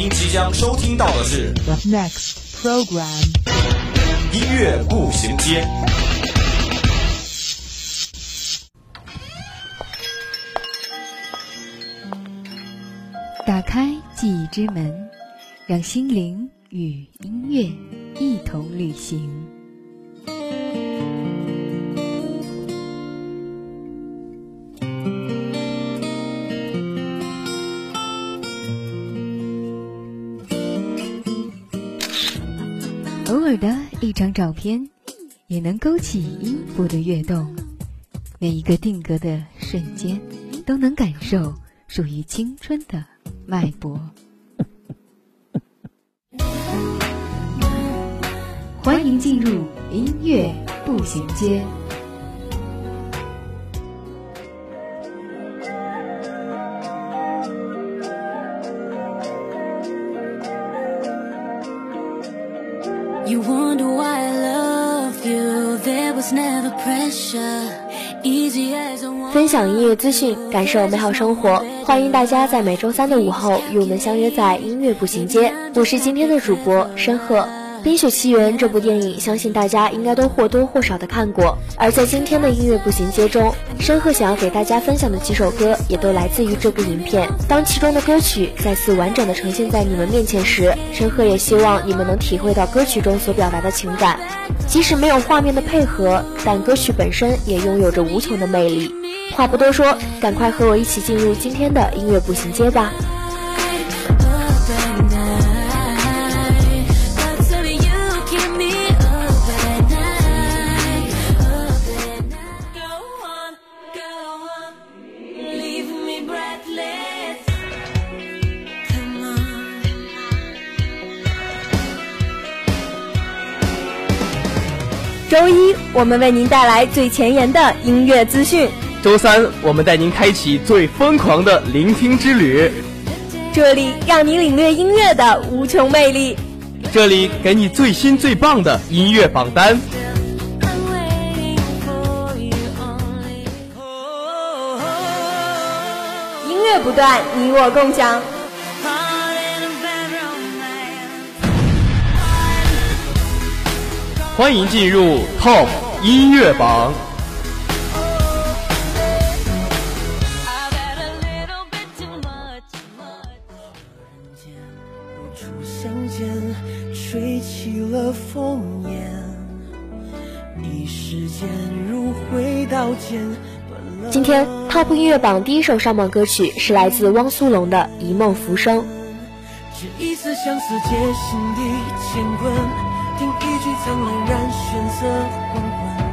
您即将收听到的是 The Next Program 音乐步行街。打开记忆之门，让心灵与音乐一同旅行。偶尔的一张照片，也能勾起音符的跃动。每一个定格的瞬间，都能感受属于青春的脉搏。欢迎进入音乐步行街。You wonder why I love you. There was never pressure. Easy as a one. 分享音乐资讯，感受美好生活。欢迎大家在每周三的午后与我们相约在音乐步行街。我是今天的主播申鹤。《冰雪奇缘》这部电影，相信大家应该都或多或少的看过。而在今天的音乐步行街中，申鹤想要给大家分享的几首歌，也都来自于这部影片。当其中的歌曲再次完整的呈现在你们面前时，申鹤也希望你们能体会到歌曲中所表达的情感。即使没有画面的配合，但歌曲本身也拥有着无穷的魅力。话不多说，赶快和我一起进入今天的音乐步行街吧。周一，我们为您带来最前沿的音乐资讯；周三，我们带您开启最疯狂的聆听之旅。这里让你领略音乐的无穷魅力，这里给你最新最棒的音乐榜单。音乐不断，你我共享。欢迎进入 TOP 音乐榜。相见吹起了风烟，一时间如回到间。今天 TOP 音乐榜第一首上榜歌曲是来自汪苏泷的《一梦浮生》。只一丝相思结心底乾坤，听一句苍兰染玄色黄昏，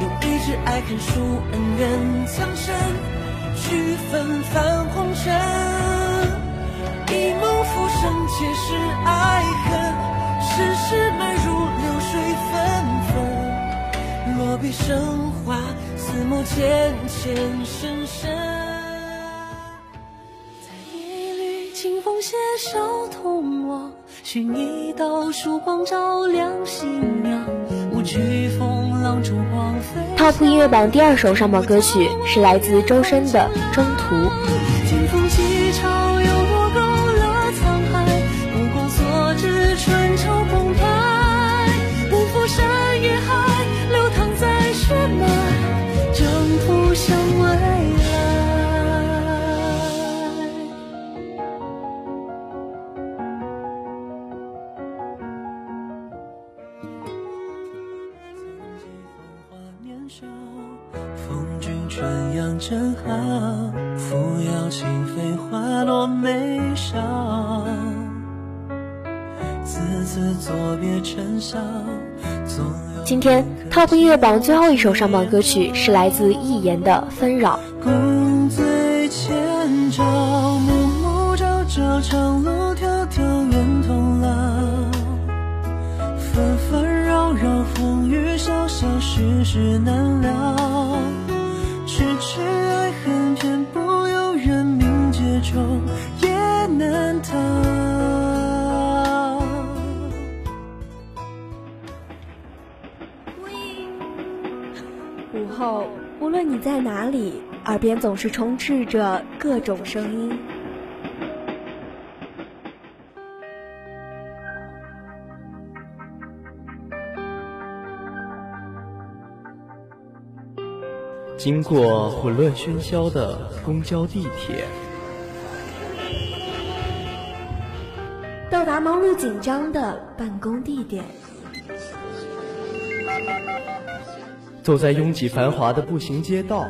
有一只爱看书恩怨苍生，去纷繁红尘，一梦浮生皆是爱恨，世事漫如流水纷纷，落笔生花似墨浅浅深深，在一缕清风携手同往，寻一道曙光照亮新娘，无惧风浪逐光飞。Top 音乐榜第二首上榜歌曲是来自周深的《征途》。清风起潮，又我勾勒沧海，目光所至，春潮澎湃，奔赴山与海，流淌在血脉，征途向未来。正好扶摇情飞，花落眉梢，字字作别尘嚣。今天 TOP 音乐榜最后一首上榜歌曲是来自易言的《纷扰》。共醉千朝，暮暮朝朝，长路迢迢，缘同老，纷纷扰扰，风雨萧萧，世事难料，痴痴爱恨，偏不由人，命劫中也难逃。午后，无论你在哪里，耳边总是充斥着各种声音。经过混乱喧嚣的公交地铁，到达忙碌紧张的办公地点，走在拥挤繁华的步行街道，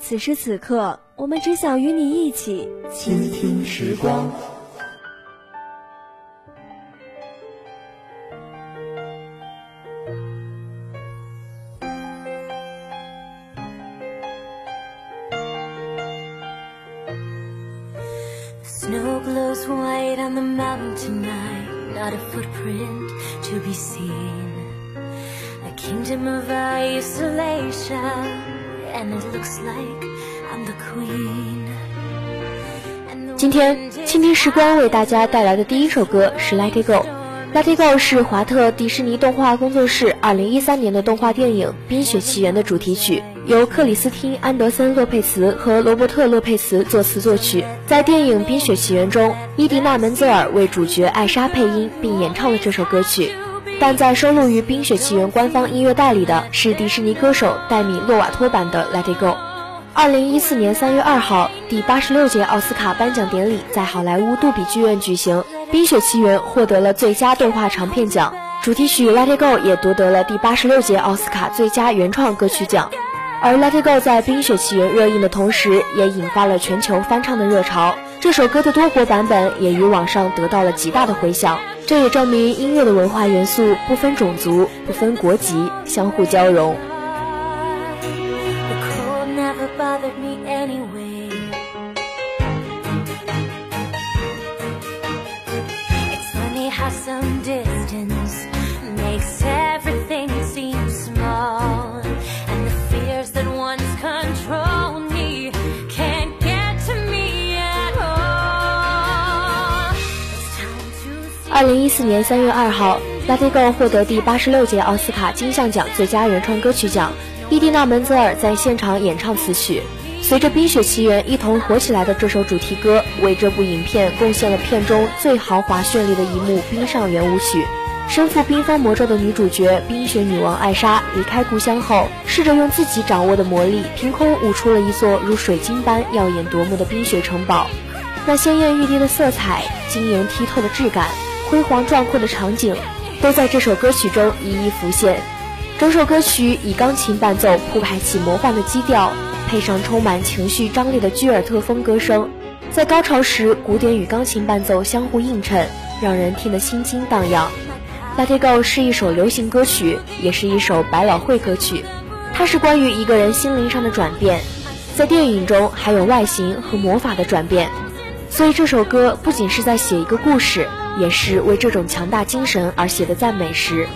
此时此刻，我们只想与你一起倾听时光。Snow glows white on the mountain tonight, not a footprint to be seen. A kingdom of isolation.今天倾听时光为大家带来的第一首歌是 Let It Go。 Let It Go 是华特迪士尼动画工作室2013年的动画电影《冰雪奇缘》的主题曲，由克里斯汀·安德森·勒佩茨和罗伯特·勒佩茨作词作曲。在电影《冰雪奇缘》中，伊迪娜·门泽尔为主角艾莎配音并演唱了这首歌曲，但在收录于《冰雪奇缘》官方音乐带里的是迪士尼歌手戴米·洛瓦托版的《Let It Go》。2014年3月2号，第86届奥斯卡颁奖典礼在好莱坞杜比剧院举行，《冰雪奇缘》获得了最佳动画长片奖，主题曲《Let It Go》也夺得了第86届奥斯卡最佳原创歌曲奖。而《Let It Go》在《冰雪奇缘》热映的同时，也引发了全球翻唱的热潮。这首歌的多国版本也于网上得到了极大的回响，这也证明音乐的文化元素不分种族、不分国籍，相互交融。2014年3月2号，《Let It Go》获得第86届奥斯卡金像奖最佳原创歌曲奖。伊蒂娜·门泽尔在现场演唱此曲。随着《冰雪奇缘》一同火起来的这首主题歌，为这部影片贡献了片中最豪华绚丽的一幕——冰上圆舞曲。身负冰封魔咒的女主角冰雪女王艾莎离开故乡后，试着用自己掌握的魔力，凭空舞出了一座如水晶般耀眼夺目的冰雪城堡。那鲜艳欲滴的色彩、晶莹剔透的质感、辉煌壮阔的场景，都在这首歌曲中一一浮现。整首歌曲以钢琴伴奏铺排起魔幻的基调，配上充满情绪张力的居尔特风歌声，在高潮时古典与钢琴伴奏相互映衬，让人听得心惊荡漾。 Let It Go 是一首流行歌曲，也是一首百老汇歌曲，它是关于一个人心灵上的转变，在电影中还有外形和魔法的转变。所以这首歌不仅是在写一个故事，也是为这种强大精神而写的赞美诗。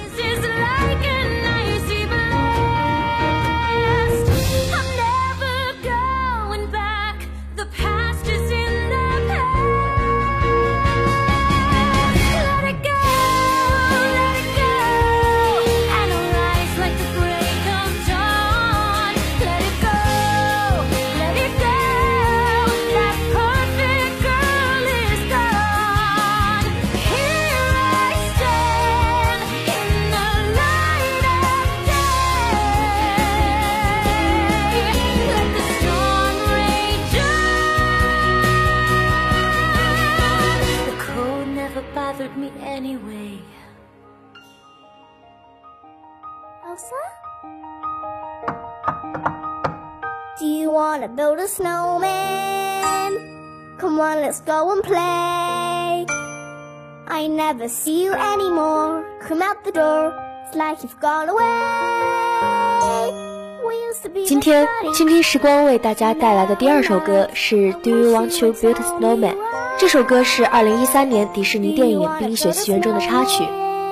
Do you wanna build a snowman? Come on, let's go and play. I never see you anymore. Come out the door, it's like you've gone away.今天倾听时光为大家带来的第二首歌是 Do You Want to Build a Snowman。 这首歌是2013年迪士尼电影《冰雪奇缘》中的插曲，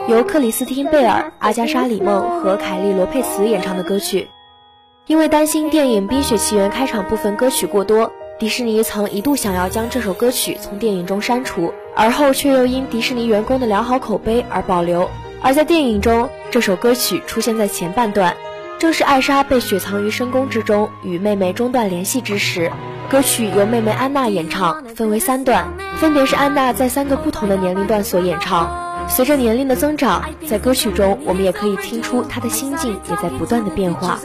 由克里斯汀·贝尔、阿加莎·里梦和凯利·罗佩茨演唱的歌曲。因为担心电影《冰雪奇缘》开场部分歌曲过多，迪士尼曾一度想要将这首歌曲从电影中删除，而后却又因迪士尼员工的良好口碑而保留。而在电影中，这首歌曲出现在前半段，正是艾莎被雪藏于深宫之中，与妹妹中断联系之时。歌曲由妹妹安娜演唱，分为3段，分别是安娜在3个不同的年龄段所演唱。随着年龄的增长，在歌曲中我们也可以听出他的心境也在不断的变化。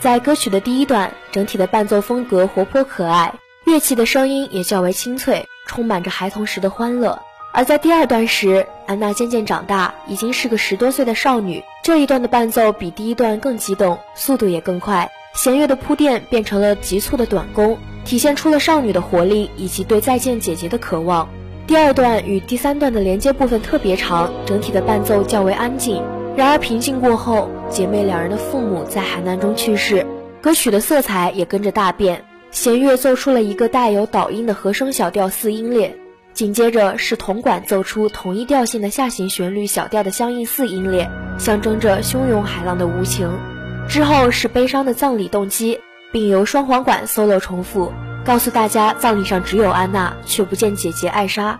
在歌曲的第一段，整体的伴奏风格活泼可爱，乐器的声音也较为清脆，充满着孩童时的欢乐。而在第二段时，安娜渐渐长大，已经是个10多岁的少女。这一段的伴奏比第一段更激动，速度也更快，弦乐的铺垫变成了急促的短弓，体现出了少女的活力以及对再见姐姐的渴望。第二段与第三段的连接部分特别长，整体的伴奏较为安静。然而平静过后，姐妹两人的父母在海难中去世，歌曲的色彩也跟着大变。弦乐奏出了一个带有导音的和声小调4音列，紧接着是铜管奏出同一调性的下行旋律小调的相应4音列，象征着汹涌海浪的无情。之后是悲伤的葬礼动机，并由双簧管 solo 重复，告诉大家葬礼上只有安娜，却不见姐姐艾莎。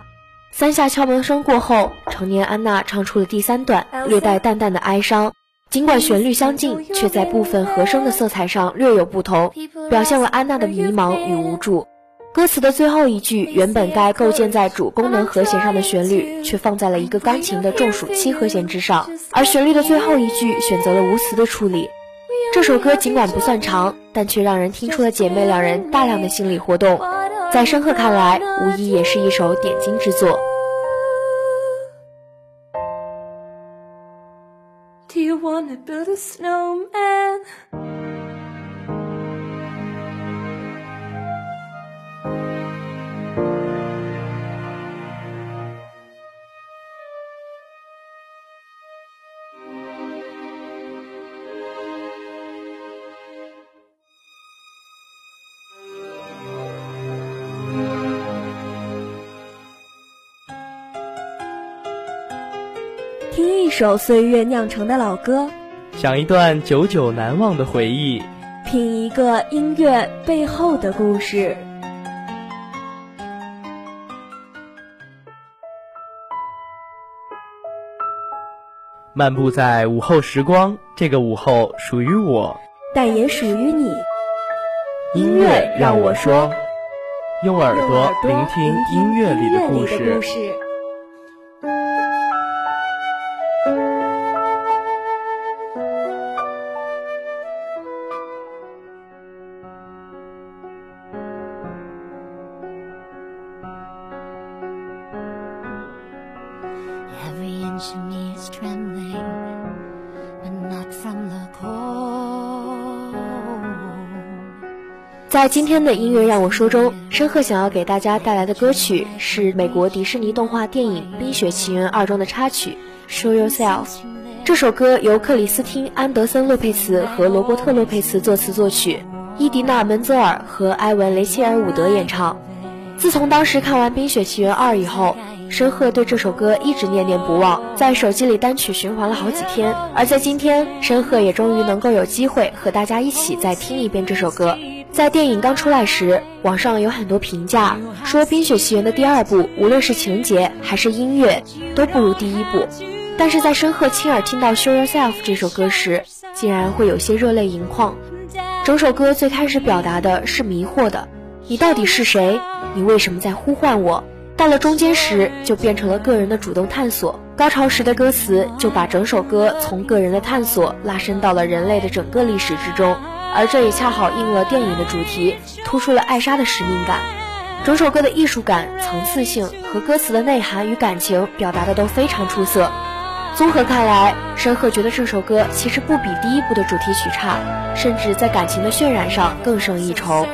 3下敲门声过后，成年安娜唱出了第三段，略带淡淡的哀伤。尽管旋律相近，却在部分和声的色彩上略有不同，表现了安娜的迷茫与无助。歌词的最后一句原本该构建在主功能和弦上的旋律，却放在了一个钢琴的重属7和弦之上，而旋律的最后一句选择了无词的处理。这首歌尽管不算长，但却让人听出了姐妹两人大量的心理活动。在深刻看来，无疑也是一首点睛之作。Do you wanna build a snowman?听一首岁月酿成的老歌，想一段久久难忘的回忆，品一个音乐背后的故事。漫步在午后时光，这个午后属于我，但也属于你。音乐让我说，用耳朵聆听音乐里的故事。Every inch of me is trembling, but not from the cold. 在今天的音乐让我说中，深刻想要给大家带来的歌曲是美国迪士尼动画电影《冰雪奇缘2》中的插曲《Show Yourself》。这首歌由克里斯汀·安德森·洛佩茨和罗伯特·洛佩茨作词作曲，伊迪娜·门泽尔和埃文·雷切尔伍德演唱。自从当时看完《冰雪奇缘2》以后，申鹤对这首歌一直念念不忘，在手机里单曲循环了好几天。而在今天，申鹤也终于能够有机会和大家一起再听一遍这首歌。在电影刚出来时，网上有很多评价说《冰雪奇缘》的第二部无论是情节还是音乐都不如第一部，但是在申鹤亲耳听到《Show Yourself》这首歌时，竟然会有些热泪盈眶。整首歌最开始表达的是迷惑的，你到底是谁？你为什么在呼唤我？到了中间时，就变成了个人的主动探索。高潮时的歌词就把整首歌从个人的探索拉伸到了人类的整个历史之中，而这也恰好应了电影的主题，突出了艾莎的使命感。整首歌的艺术感、层次性和歌词的内涵与感情表达的都非常出色。综合看来，申鹤觉得这首歌其实不比第一部的主题曲差，甚至在感情的渲染上更胜一筹。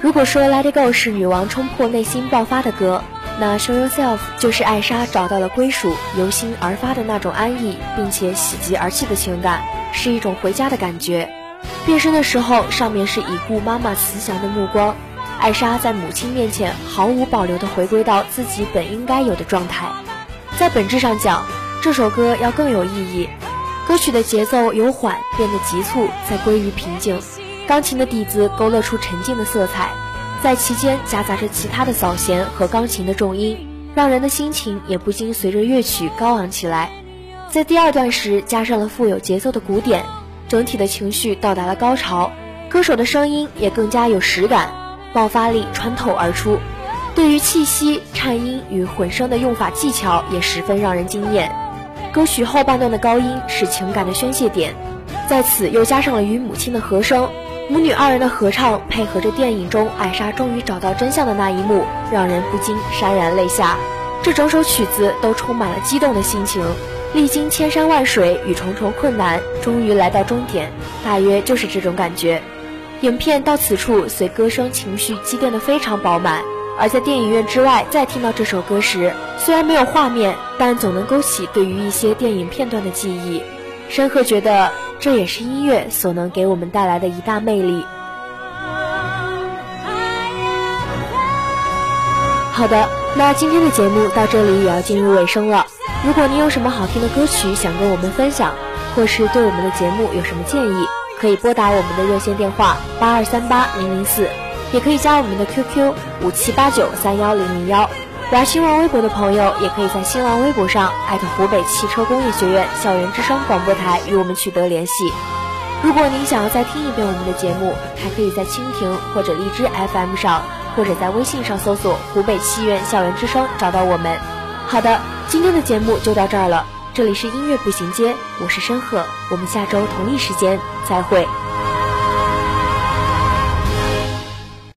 如果说 Let It Go 是女王冲破内心爆发的歌，那 Show Yourself 就是艾莎找到了归属，由心而发的那种安逸，并且喜极而泣的情感，是一种回家的感觉。变身的时候，上面是已故妈妈慈祥的目光，艾莎在母亲面前毫无保留地回归到自己本应该有的状态。在本质上讲，这首歌要更有意义。歌曲的节奏由缓变得急促，再归于平静，钢琴的底子勾勒出沉静的色彩，在其间夹杂着其他的扫弦和钢琴的重音，让人的心情也不禁随着乐曲高昂起来。在第二段时加上了富有节奏的鼓点，整体的情绪到达了高潮，歌手的声音也更加有实感，爆发力穿透而出。对于气息、颤音与混声的用法技巧也十分让人惊艳。歌曲后半段的高音是情感的宣泄点，在此又加上了与母亲的和声，母女二人的合唱配合着电影中艾莎终于找到真相的那一幕，让人不禁潸然泪下。这整首曲子都充满了激动的心情，历经千山万水与重重困难，终于来到终点，大约就是这种感觉。影片到此处随歌声情绪积淀得非常饱满，而在电影院之外再听到这首歌时，虽然没有画面，但总能勾起对于一些电影片段的记忆，深刻觉得这也是音乐所能给我们带来的一大魅力。好的，那今天的节目到这里也要进入尾声了。如果你有什么好听的歌曲想跟我们分享，或是对我们的节目有什么建议，可以拨打我们的热线电话8238004，也可以加我们的 QQ 5789310001。玩新浪微博的朋友也可以在新浪微博上@湖北汽车工业学院校园之声广播台与我们取得联系。如果您想要再听一遍我们的节目，还可以在蜻蜓或者荔枝 FM 上，或者在微信上搜索湖北汽院校园之声找到我们。好的，今天的节目就到这儿了，这里是音乐步行街，我是申鹤，我们下周同一时间再会。